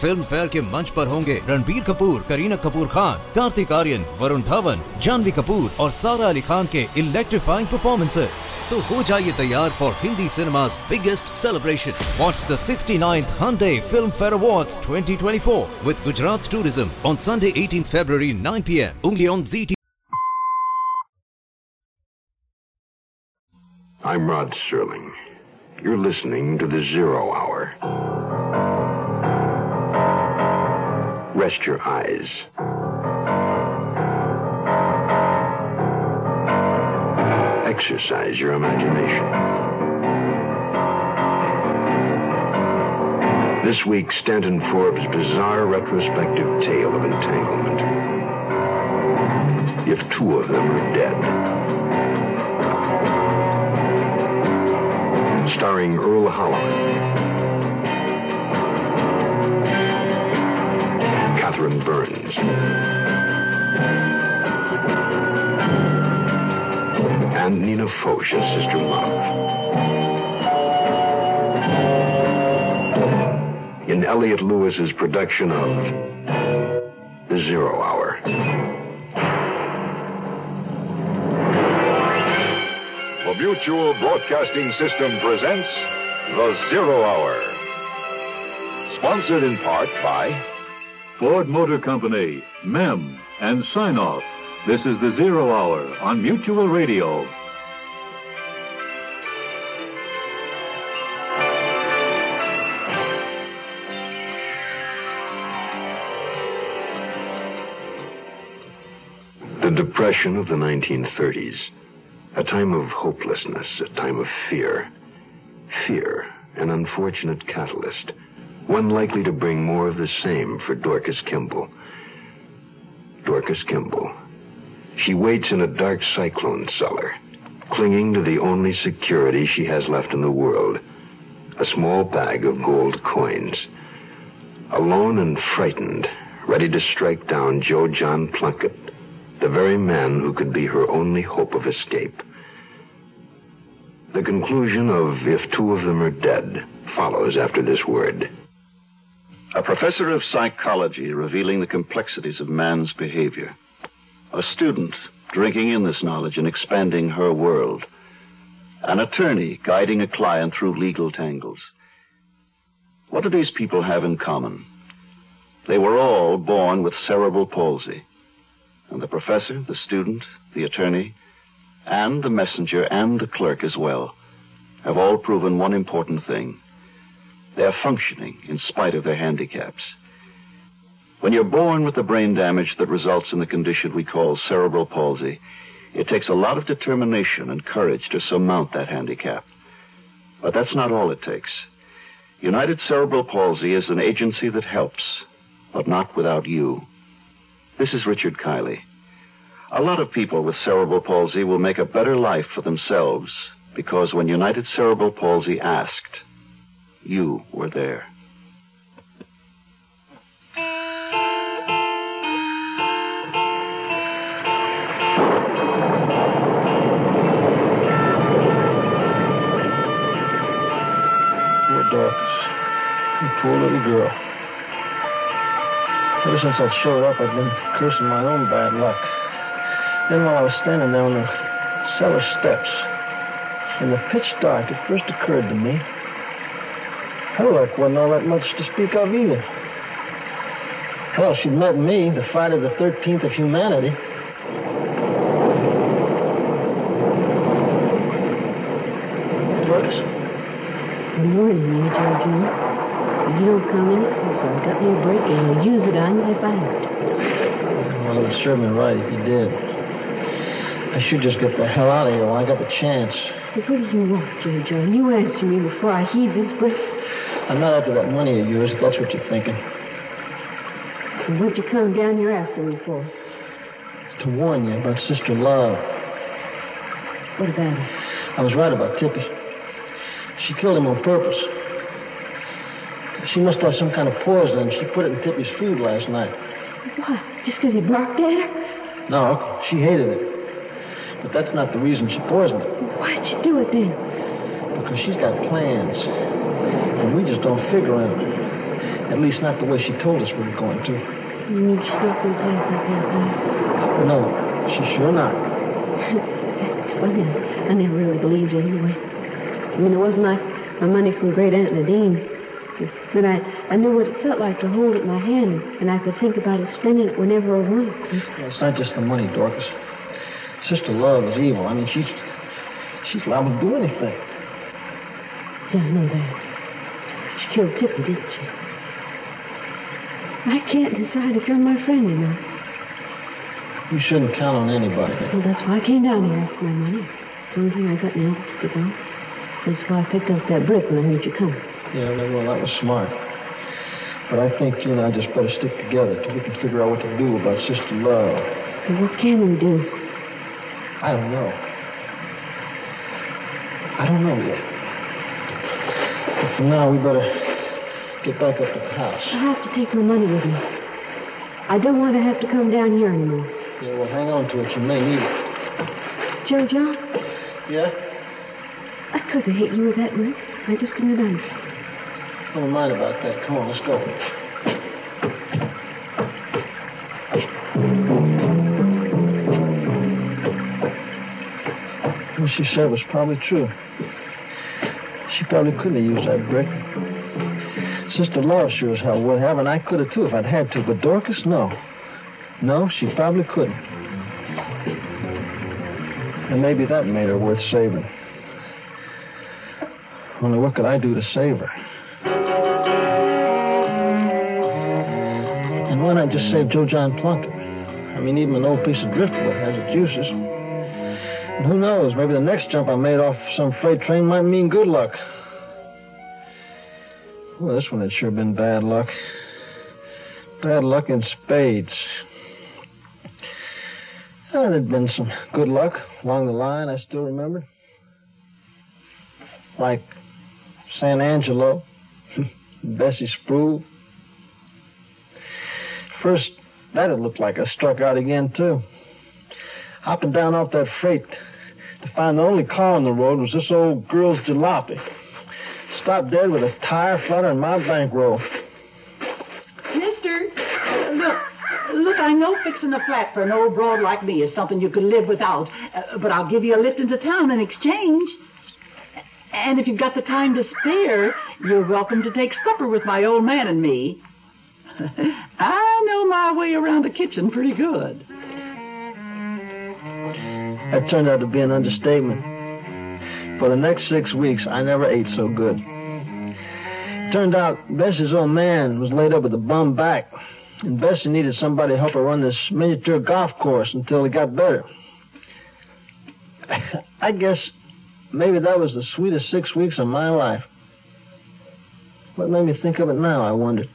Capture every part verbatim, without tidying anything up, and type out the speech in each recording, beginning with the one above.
Film fair के मंच पर होंगे रणबीर कपूर, करीना कपूर खान, कार्तिक आर्यन, वरुण धवन, जानवी कपूर और सारा अली खान के इलेक्ट्रीफाइंग परफॉर्मेंसेस। तो हो जाइए तैयार for Hindi cinema's biggest celebration. Watch the sixty-ninth Hyundai Filmfare Awards twenty twenty-four with Gujarat Tourism on Sunday eighteenth February nine p m only on Z T V. I'm Rod Serling. You're listening to the Zero Hour. Rest your eyes. Exercise your imagination. This week, Stanton Forbes' bizarre retrospective tale of entanglement. If two of them are dead. Starring Earl Holliman, Catherine Burns, and Nina Foch as Sister Love. In Elliot Lewis's production of The Zero Hour. The Mutual Broadcasting System presents The Zero Hour. Sponsored in part by Ford Motor Company, M E M, and Sine-Off. This is the Zero Hour on Mutual Radio. The Depression of the nineteen thirties. A time of hopelessness, a time of fear. Fear, an unfortunate catalyst. One likely to bring more of the same for Dorcas Kimball. Dorcas Kimball. She waits in a dark cyclone cellar, clinging to the only security she has left in the world, a small bag of gold coins. Alone and frightened, ready to strike down Joe John Plunkett, the very man who could be her only hope of escape. The conclusion of If Two of Them Are Dead follows after this word. A professor of psychology revealing the complexities of man's behavior. A student drinking in this knowledge and expanding her world. An attorney guiding a client through legal tangles. What do these people have in common? They were all born with cerebral palsy. And the professor, the student, the attorney, and the messenger and the clerk as well have all proven one important thing. They're functioning in spite of their handicaps. When you're born with the brain damage that results in the condition we call cerebral palsy, it takes a lot of determination and courage to surmount that handicap. But that's not all it takes. United Cerebral Palsy is an agency that helps, but not without you. This is Richard Kiley. A lot of people with cerebral palsy will make a better life for themselves because when United Cerebral Palsy asked, you were there. Poor little girl. Ever since I showed up, I've been cursing my own bad luck. Then while I was standing there on the cellar steps, in the pitch dark, it first occurred to me, her luck wasn't all that much to speak of either. Well, she'd met me, the Friday the thirteenth of humanity. Brooks? Good morning, Major Junior If you don't come any closer, I've got me a break and you'll use it on you if I have to. Well, it would serve me right if you did. I should just get the hell out of here when I got the chance. What do you want, Joe John? You answer me before I heed this break. I'm not after that money of yours, if that's what you're thinking. And what'd you come down here after me for? To warn you about Sister Love. What about her? I was right about Tippy. She killed him on purpose. She must have some kind of poison, and she put it in Tippy's food last night. What? Just because he barked at her? No, she hated it. But that's not the reason she poisoned it. Why'd she do it then? Because she's got plans. And we just don't figure on it. At least not the way she told us we were going to. You mean she's not going to play like that now? No, she's sure not. It's funny. I never really believed it anyway. I mean, it wasn't like my money from Great Aunt Nadine. But I, I knew what it felt like to hold it in my hand, and I could think about it, spending it whenever I wanted to. Well, it's not just the money, Dorcas. Sister Love is evil. I mean, she's, she's allowed me to do anything. Yeah, I know that. She killed Tippy, didn't she? I can't decide if you're my friend or not. You shouldn't count on anybody. Well, that's why I came down here after my money. It's the only thing I got now to go. That's why I picked up that brick when I heard you come. Yeah, well, that was smart. But I think you and I just better stick together till we can figure out what to do about Sister Love. But what can we do? I don't know. I don't know yet. But for now, we better get back up to the house. I have to take my money with me. I don't want to have to come down here anymore. Yeah, well, hang on to it. You may need it. Joe John? Yeah? I could have hit you with that knife. I just couldn't have done it. Don't mind about that. Come on, let's go. What she said was probably true. She probably couldn't have used that brick. Sister Laura sure as hell would have, and I could have too if I'd had to. But Dorcas, no. No, she probably couldn't. And maybe that made her worth saving. Only what could I do to save her? And why not just save Joe John Plunkett? I mean, even an old piece of driftwood has its uses. And who knows, maybe the next jump I made off some freight train might mean good luck. Well, this one had sure been bad luck. Bad luck in spades. Oh, there'd been some good luck along the line, I still remember. Like San Angelo, Bessie Spruill. First, that it looked like I struck out again, too. Hopping down off that freight to find the only car on the road was this old girl's jalopy. Stopped dead with a tire flutter and my bankroll. Mister, uh, look, look, I know fixing a flat for an old broad like me is something you could live without, uh, but I'll give you a lift into town in exchange. And if you've got the time to spare, you're welcome to take supper with my old man and me. I know my way around the kitchen pretty good. That turned out to be an understatement. For the next six weeks, I never ate so good. Turned out Bessie's old man was laid up with a bum back, and Bessie needed somebody to help her run this miniature golf course until he got better. I guess maybe that was the sweetest six weeks of my life. What made me think of it now, I wondered.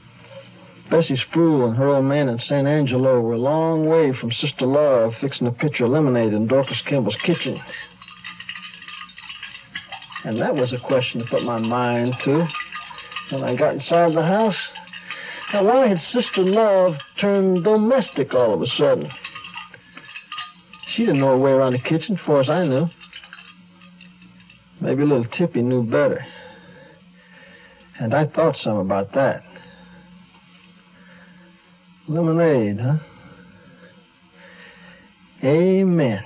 Bessie Spruill and her old man in San Angelo were a long way from Sister Love fixing a pitcher of lemonade in Dorcas Kimball's kitchen. And that was a question to put my mind to when I got inside the house. Now, why had Sister Love turned domestic all of a sudden? She didn't know her way around the kitchen, as far as I knew. Maybe little Tippy knew better. And I thought some about that. Lemonade, huh? Amen.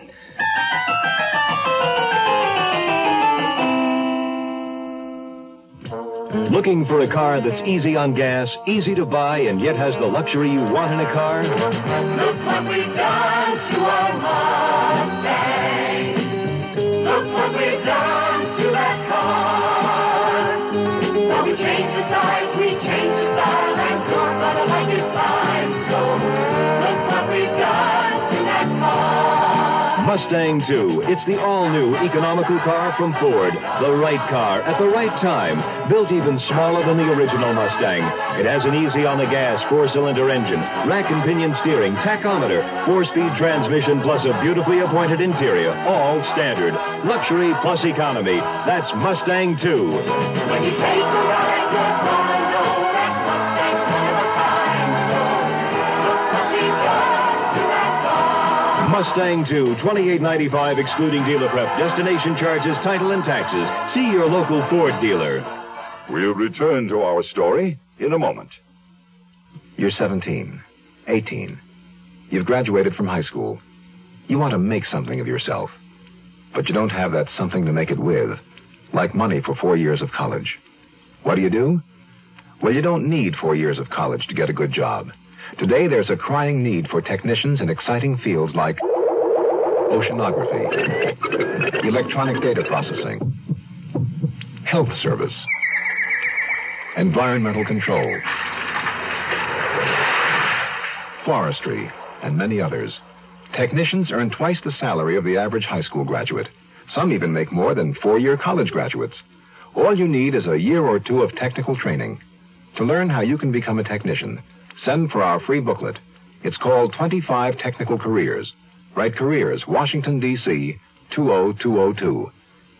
Looking for a car that's easy on gas, easy to buy, and yet has the luxury you want in a car? Look what we've done to our Mustang. Look what we've done to that car. Well, we changed the size, we changed the style, and your mother liked it fine. So look what we've done to that car. Mustang two. It's the all-new economical car from Ford. The right car at the right time. Built even smaller than the original Mustang. It has an easy-on-the-gas four-cylinder engine, rack and pinion steering, tachometer, four-speed transmission, plus a beautifully appointed interior. All standard. Luxury plus economy. That's Mustang two. When you take a ride, you're gonna know that Mustang's one of a kind. So look what we've done to that car. Mustang two, twenty-eight ninety-five excluding dealer prep, destination charges, title, and taxes. See your local Ford dealer. We'll return to our story in a moment. You're seventeen, eighteen. You've graduated from high school. You want to make something of yourself, but you don't have that something to make it with, like money for four years of college. What do you do? Well, you don't need four years of college to get a good job. Today, there's a crying need for technicians in exciting fields like oceanography, electronic data processing, health service, environmental control, forestry, and many others. Technicians earn twice the salary of the average high school graduate. Some even make more than four-year college graduates. All you need is a year or two of technical training. To learn how you can become a technician, send for our free booklet. It's called twenty-five Technical Careers. Write Careers, Washington, D C, two oh two oh two.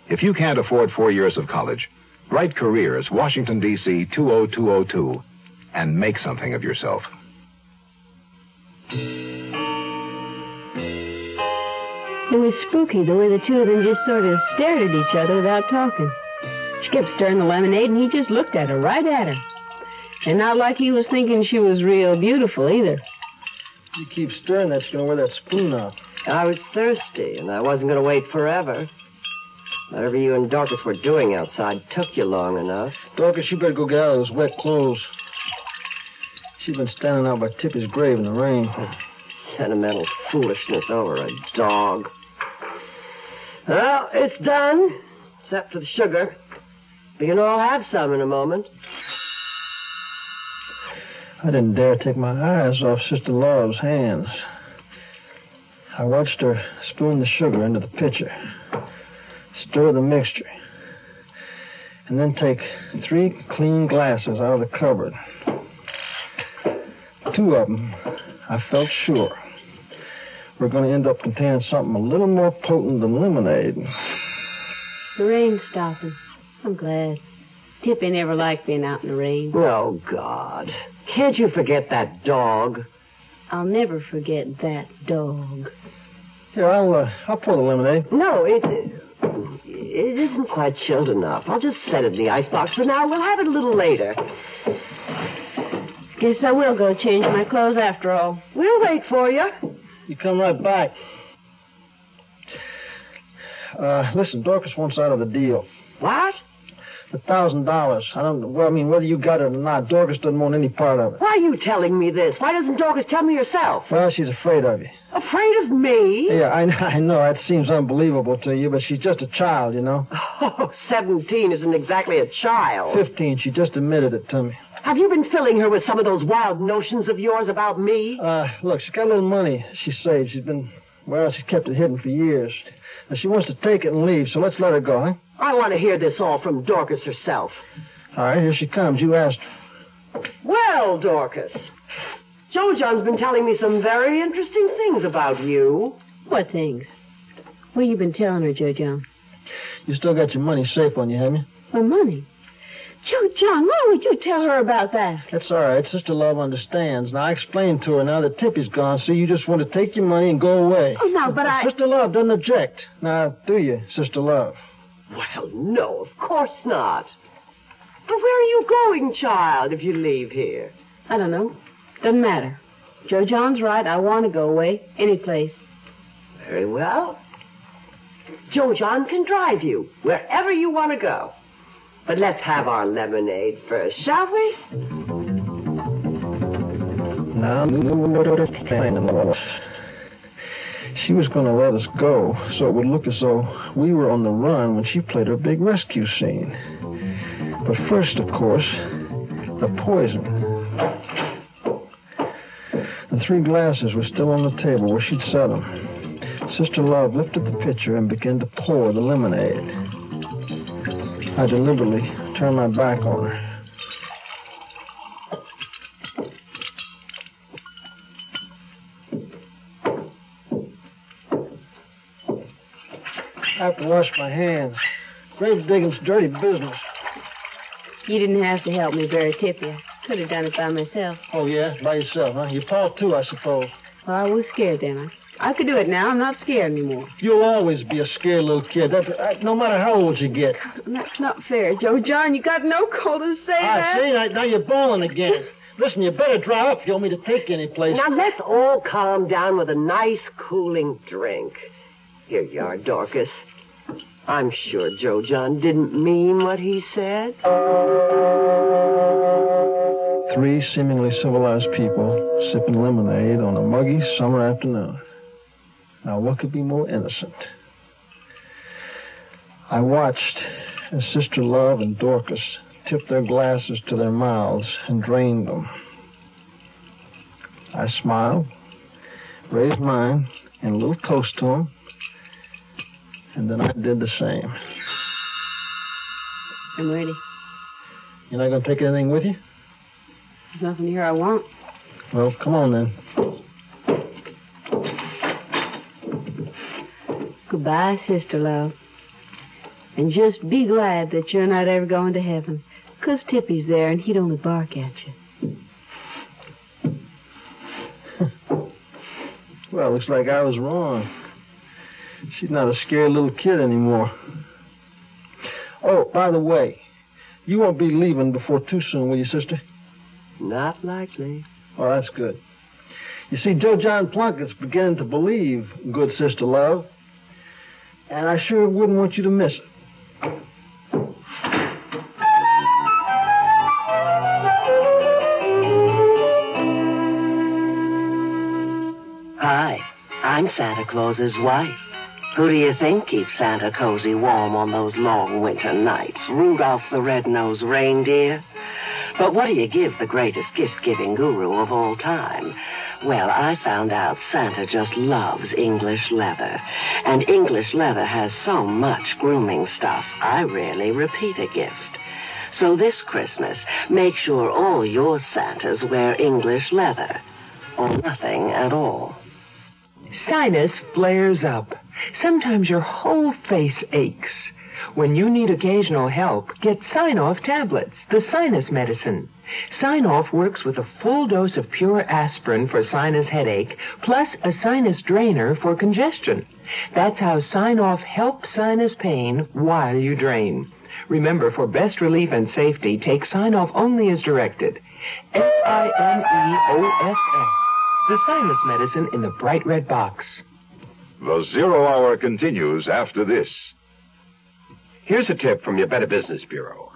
If you can't afford four years of college, write Careers, Washington, D C, two oh two oh two, and make something of yourself. It was spooky the way the two of them just sort of stared at each other without talking. She kept stirring the lemonade, and he just looked at her, right at her. And not like he was thinking she was real beautiful, either. You keep stirring that, you're going to wear that spoon out. I was thirsty, and I wasn't going to wait forever. Whatever you and Dorcas were doing outside took you long enough. Dorcas, you better go get out of those wet clothes. She's been standing out by Tippy's grave in the rain. Sentimental foolishness over a dog. Well, it's done, except for the sugar. We can all have some in a moment. I didn't dare take my eyes off Sister Love's hands. I watched her spoon the sugar into the pitcher, stir the mixture, and then take three clean glasses out of the cupboard. Two of them, I felt sure, we're going to end up containing something a little more potent than lemonade. The rain's stopping. I'm glad. Tippy never liked being out in the rain. Oh, God. Can't you forget that dog? I'll never forget that dog. Here, I'll, uh, I'll pour the lemonade. No, it, it isn't quite chilled enough. I'll just set it in the icebox for now. We'll have it a little later. Guess I will go change my clothes after all. We'll wait for you. You come right back. Uh, listen, Dorcas wants out of the deal. What? The thousand dollars. I don't, well, I mean, whether you got it or not, Dorcas doesn't want any part of it. Why are you telling me this? Why doesn't Dorcas tell me herself? Well, she's afraid of you. Afraid of me? Yeah, I, I know. That seems unbelievable to you, but she's just a child, you know. Oh, seventeen isn't exactly a child. Fifteen. She just admitted it to me. Have you been filling her with some of those wild notions of yours about me? Uh, look, she's got a little money she saved. She's been, well, she's kept it hidden for years. Now, she wants to take it and leave, so let's let her go, huh? I want to hear this all from Dorcas herself. All right, here she comes. You asked her. Well, Dorcas, Joe John's been telling me some very interesting things about you. What things? What have you been telling her, Joe John? You still got your money safe on you, haven't you? My money? Joe John, why would you tell her about that? That's all right. Sister Love understands. Now, I explained to her now that Tippy's gone, so you just want to take your money and go away. Oh, no, but I... Sister Love doesn't object. Now, do you, Sister Love? Well, no, of course not. But where are you going, child, if you leave here? I don't know. Doesn't matter. Joe John's right. I want to go away. Any place. Very well. Joe John can drive you wherever you want to go. But let's have our lemonade first, shall we? She was going to let us go, so it would look as though we were on the run when she played her big rescue scene. But first, of course, the poison. The three glasses were still on the table where she'd set them. Sister Love lifted the pitcher and began to pour the lemonade. I deliberately turned my back on her. I have to wash my hands. Grave digging's dirty business. You didn't have to help me bury Tippy. Could have done it by myself. Oh, yeah? By yourself, huh? Your pa, too, I suppose. Well, I was scared then. I I could do it now. I'm not scared anymore. You'll always be a scared little kid, that, that, no matter how old you get. God, that's not fair, Joe John. You got no call to say I that. I see. Now you're bawling again. Listen, you better dry up if you want me to take any place. Now, let's all calm down with a nice cooling drink. Here you are, Dorcas. I'm sure Joe John didn't mean what he said. Three seemingly civilized people sipping lemonade on a muggy summer afternoon. Now, what could be more innocent? I watched as Sister Love and Dorcas tipped their glasses to their mouths and drained them. I smiled, raised mine, and a little toast to them, and then I did the same. I'm ready. You're not going to take anything with you? There's nothing here I want. Well, come on then. Goodbye, Sister Love. And just be glad that you're not ever going to heaven, 'cause Tippy's there and he'd only bark at you. Well, looks like I was wrong. She's not a scared little kid anymore. Oh, by the way, you won't be leaving before too soon, will you, Sister? Not likely. Oh, that's good. You see, Joe John Plunkett's beginning to believe, good Sister Love, and I sure wouldn't want you to miss it. Hi, I'm Santa Claus's wife. Who do you think keeps Santa cozy warm on those long winter nights? Rudolph the Red-Nosed Reindeer? But what do you give the greatest gift-giving guru of all time? Well, I found out Santa just loves English leather. And English leather has so much grooming stuff, I rarely repeat a gift. So this Christmas, make sure all your Santas wear English leather. Or nothing at all. Sinus flares up. Sometimes your whole face aches. When you need occasional help, get Sine-Off tablets, the sinus medicine. Sine-Off works with a full dose of pure aspirin for sinus headache, plus a sinus drainer for congestion. That's how Sine-Off helps sinus pain while you drain. Remember, for best relief and safety, take Sine-Off only as directed. S I N E O F F, the sinus medicine in the bright red box. The Zero Hour continues after this. Here's a tip from your Better Business Bureau.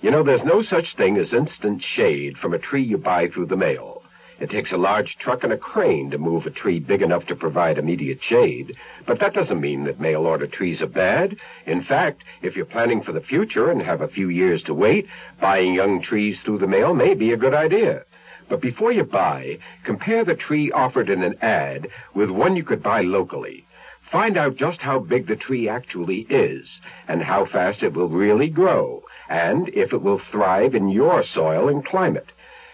You know, there's no such thing as instant shade from a tree you buy through the mail. It takes a large truck and a crane to move a tree big enough to provide immediate shade. But that doesn't mean that mail-order trees are bad. In fact, if you're planning for the future and have a few years to wait, buying young trees through the mail may be a good idea. But before you buy, compare the tree offered in an ad with one you could buy locally. Find out just how big the tree actually is and how fast it will really grow and if it will thrive in your soil and climate.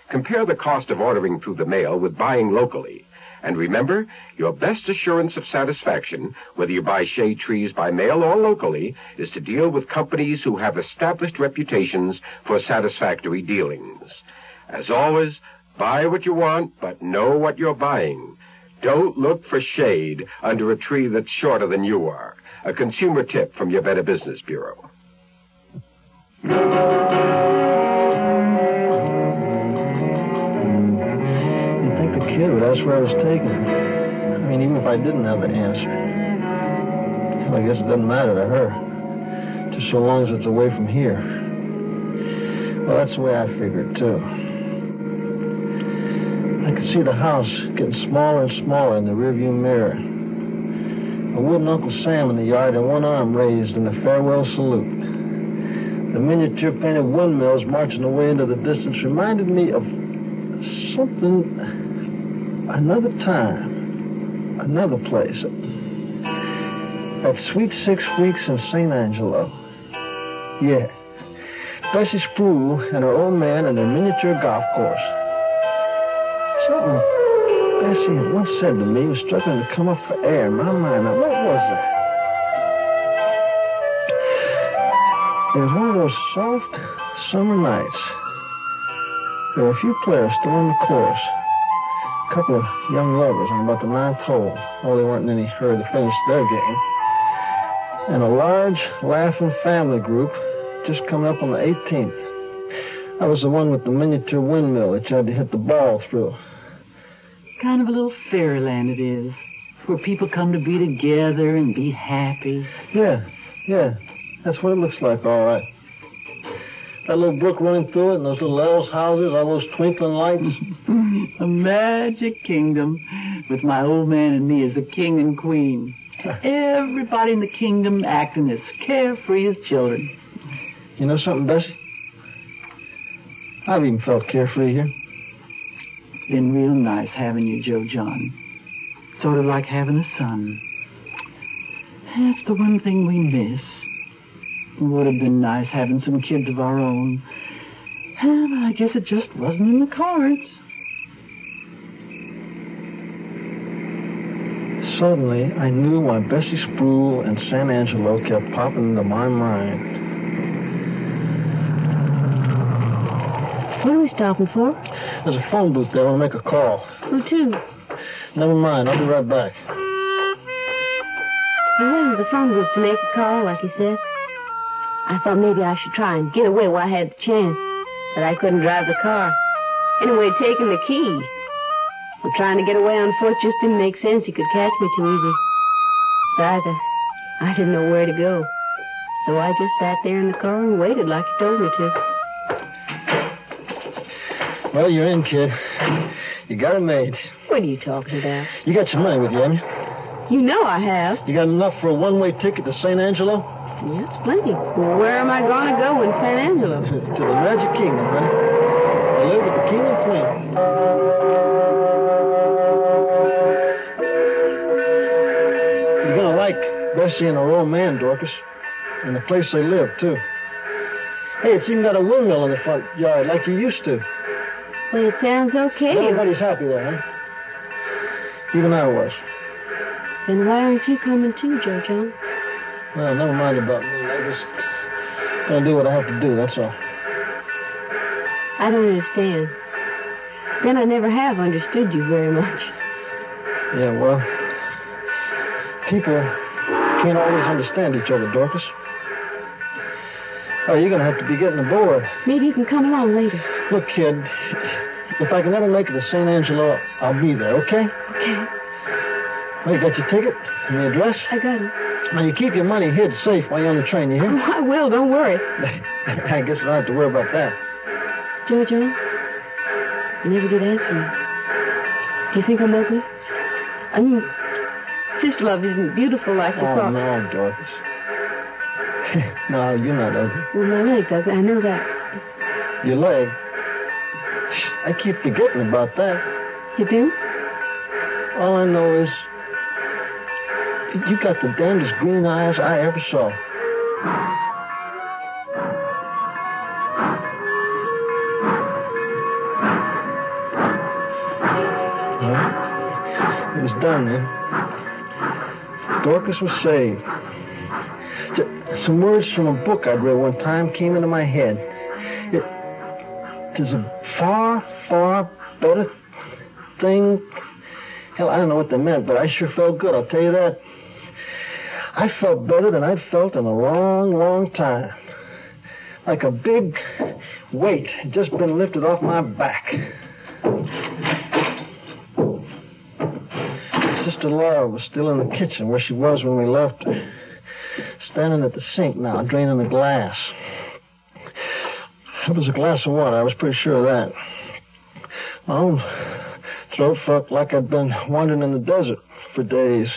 Compare the cost of ordering through the mail with buying locally. And remember, your best assurance of satisfaction, whether you buy shade trees by mail or locally, is to deal with companies who have established reputations for satisfactory dealings. As always, buy what you want, but know what you're buying. Don't look for shade under a tree that's shorter than you are. A consumer tip from your Better Business Bureau. You'd think the kid would ask where I was taken. I mean, even if I didn't have the answer. Well, I guess it doesn't matter to her. Just so long as it's away from here. Well, that's the way I figured, too. I could see the house getting smaller and smaller in the rearview mirror. A wooden Uncle Sam in the yard and one arm raised in a farewell salute. The miniature painted windmills marching away into the distance reminded me of something, another time, another place. That sweet six weeks in San Angelo. Yeah. Bessie Spruill and her old man and their miniature golf course. Something Bessie had once said to me was struggling to come up for air in my mind. Now, what was that? It was one of those soft summer nights. There were a few players still on the course. a couple of young lovers on about the ninth hole. Well, they weren't in any hurry to finish their game. And a large, laughing family group just coming up on the eighteenth. I was the one with the miniature windmill that you had to hit the ball through. Kind of a little fairyland it is, where people come to be together and be happy. Yeah, yeah, that's what it looks like, all right. That little brook running through it and those little elves' houses, all those twinkling lights. A magic kingdom with my old man and me as the king and queen. Everybody in the kingdom acting as carefree as children. You know something, Bessie? I've even felt carefree here. It's been real nice having you, Joe John. Sort of like having a son. That's the one thing we miss. It would have been nice having some kids of our own. But I guess it just wasn't in the cards. Suddenly, I knew why Bessie Spruill and San Angelo kept popping into my mind. What are we stopping for? There's a phone booth there. I want to make a call. Who to? Never mind. I'll be right back. He went to the phone booth to make a call, like he said. I thought maybe I should try and get away while I had the chance, but I couldn't drive the car. Anyway, taking the key. But trying to get away on foot just didn't make sense. He could catch me too easy. But either, I didn't know where to go. So I just sat there in the car and waited like he told me to. Well, you're in, kid. You got it made. What are you talking about? You got your money with you, haven't you? You know I have. You got enough for a one-way ticket to San Angelo? Yeah, it's plenty. Well, where am I going to go in San Angelo? To the Magic Kingdom, huh? I live with the king and queen. You're going to like Bessie and her old man, Dorcas. And the place they live, too. Hey, it's even got a windmill in the front yard like you used to. Well, it sounds okay. Everybody's happy there, huh? Even I was. Then why aren't you coming too, Joe John? Well, never mind about me. I just gonna do what I have to do, that's all. I don't understand. Then I never have understood you very much. Yeah, well, people can't always understand each other, Dorcas. Oh, you're gonna have to be getting aboard. Maybe you can come along later. Look, kid, if I can ever make it to San Angelo, I'll be there, okay? Okay. Well, you got your ticket and your address? I got it. Now, you keep your money hid safe while you're on the train, you hear? Oh, I will, don't worry. I guess I don't have to worry about that. Joe John, you never did answer me. Do you think I'm ugly? I mean, sister love isn't beautiful like the thought. Oh, no, Dorcas. No, you're not ugly. Well, my leg doesn't. I know that. Your leg? I keep forgetting about that. You do? All I know is... you got the damnedest green eyes I ever saw. Well, it was done, then. Dorcas was saved. Some words from a book I'd read one time came into my head. It, it is a far, far better thing. Hell, I don't know what they meant, but I sure felt good, I'll tell you that. I felt better than I'd felt in a long, long time. Like a big weight had just been lifted off my back. Sister Laura was still in the kitchen where she was when we left her. Standing at the sink now, draining the glass. It was a glass of water, I was pretty sure of that. My own throat felt like I'd been wandering in the desert for days.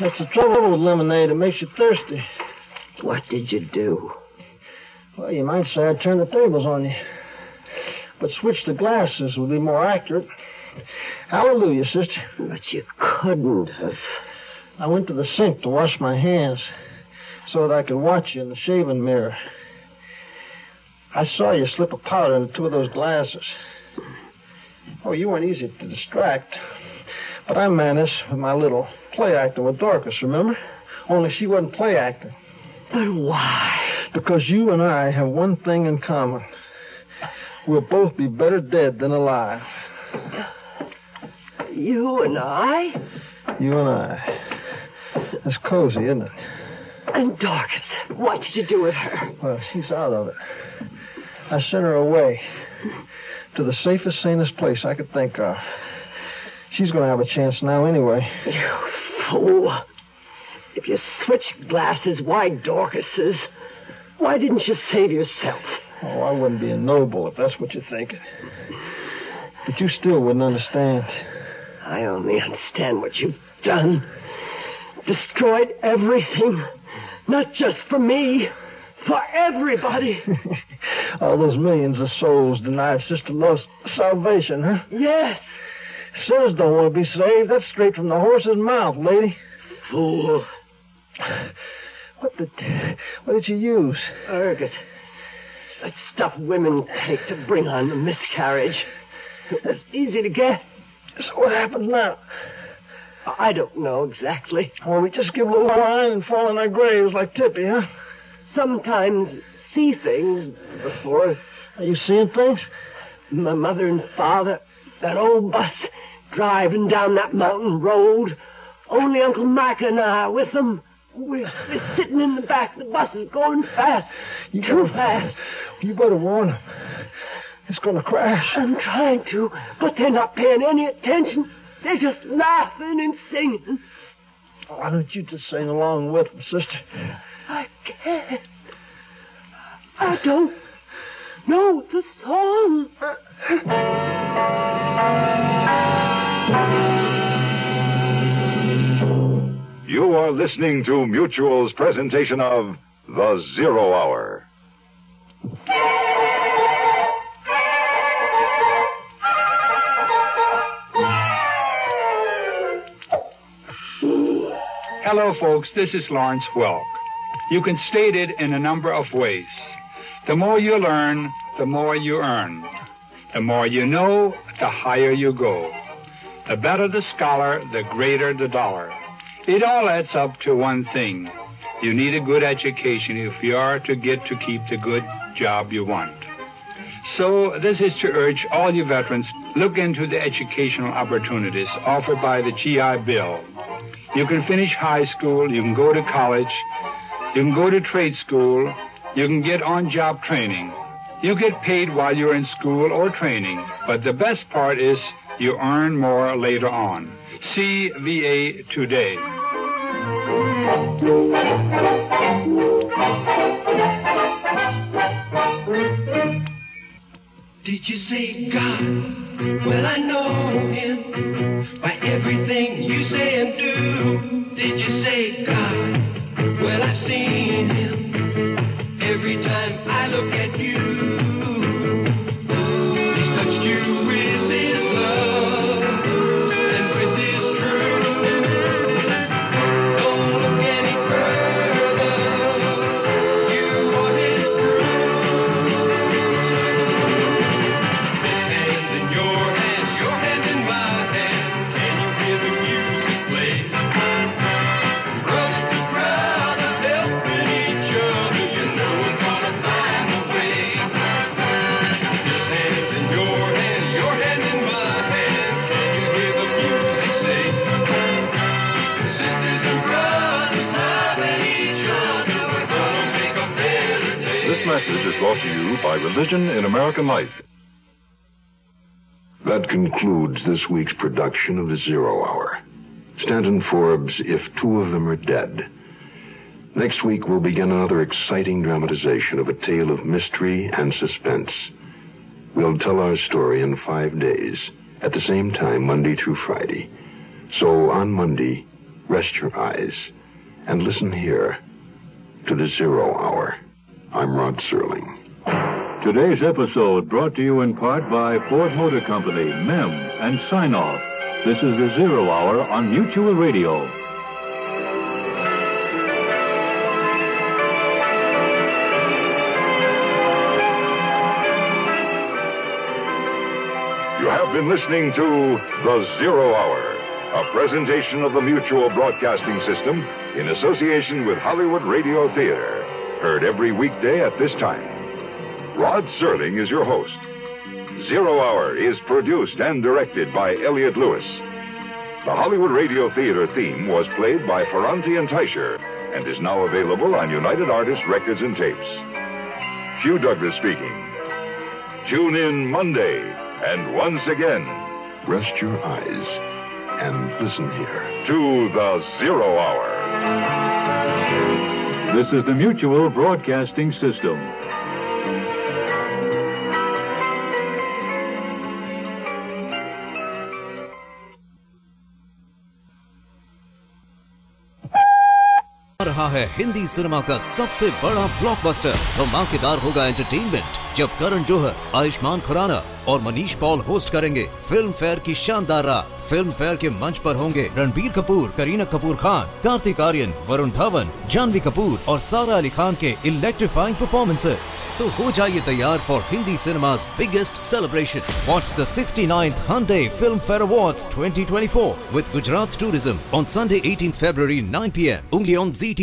That's the trouble with lemonade. It makes you thirsty. What did you do? Well, you might say I turned the tables on you. But switch the glasses would be more accurate. Hallelujah, sister. But you couldn't have. I went to the sink to wash my hands so that I could watch you in the shaving mirror. I saw you slip a powder into two of those glasses. Oh, you weren't easy to distract. But I managed with my little play acting with Dorcas, remember? Only she wasn't play acting. But why? Because you and I have one thing in common. We'll both be better dead than alive. You and I? You and I. It's cozy, isn't it? And Dorcas, what did you do with her? Well, she's out of it. I sent her away to the safest, sanest place I could think of. She's going to have a chance now anyway. You fool. If you switched glasses, why Dorcas's? Why didn't you save yourself? Oh, I wouldn't be a noble if that's what you're thinking. But you still wouldn't understand. I only understand what you've done. Destroyed everything. Not just for me. For everybody. All those millions of souls denied Sister Love's salvation, huh? Yes. Sinners don't want to be saved. That's straight from the horse's mouth, lady. Fool. What did, what did you use? Ergot. That stuff women take to bring on the miscarriage. It's easy to get. So what happens now? I don't know exactly. Well, we just give a little line and fall in our graves like Tippy, huh? Sometimes see things before... Are you seeing things? My mother and father, that old bus, driving down that mountain road. Only Uncle Mike and I are with them. We're, we're sitting in the back. The bus is going fast. You Too better, fast. You better warn them. It's going to crash. I'm trying to, but they're not paying any attention. They're just laughing and singing. Why don't you just sing along with them, sister? I can't. I don't know the song. You are listening to Mutual's presentation of The Zero Hour. Hello, folks. This is Lawrence Welk. You can state it in a number of ways. The more you learn, the more you earn. The more you know, the higher you go. The better the scholar, the greater the dollar. It all adds up to one thing. You need a good education if you are to get to keep the good job you want. So this is to urge all you veterans, look into the educational opportunities offered by the G I Bill. You can finish high school, you can go to college, you can go to trade school, you can get on-job training. You get paid while you're in school or training, but the best part is you earn more later on. See V A today. Did you say God? Well, I know him by everything you say and do. Did you say God? Well, I've seen him every time I look at you. Brought to you by Religion in American Life. That concludes this week's production of The Zero Hour. Stanton Forbes, If Two of Them Are Dead. Next week we'll begin another exciting dramatization of a tale of mystery and suspense. We'll tell our story in five days, at the same time, Monday through Friday. So on Monday, rest your eyes and listen here to The Zero Hour. I'm Rod Serling. Today's episode brought to you in part by Ford Motor Company, M E M, and Sine-Off. This is The Zero Hour on Mutual Radio. You have been listening to The Zero Hour, a presentation of the Mutual Broadcasting System in association with Hollywood Radio Theater. Heard every weekday at this time. Rod Serling is your host. Zero Hour is produced and directed by Elliot Lewis. The Hollywood Radio Theater theme was played by Ferranti and Teicher and is now available on United Artists Records and Tapes. Hugh Douglas speaking. Tune in Monday, and once again, rest your eyes and listen here to the Zero Hour. This is the Mutual Broadcasting System. रहा है Hindi cinema का सबसे बड़ा blockbuster, धमाकेदार होगा entertainment जब करण जौहर, आयुष्मान खुराना और Manish Paul host करेंगे फिल्म फेयर की शानदार रात। फिल्म फेयर के मंच पर होंगे रणबीर कपूर, करीना कपूर खान, कार्तिक आर्यन, वरुण धवन, जानवी कपूर और सारा अली खान के इलेक्ट्रीफाइंग परफॉर्मेंसेस। तो हो जाइए तैयार for Hindi cinema's biggest celebration. Watch the sixty-ninth Hyundai Filmfare Awards twenty twenty-four with Gujarat Tourism on Sunday eighteenth February nine p m only on Z T V.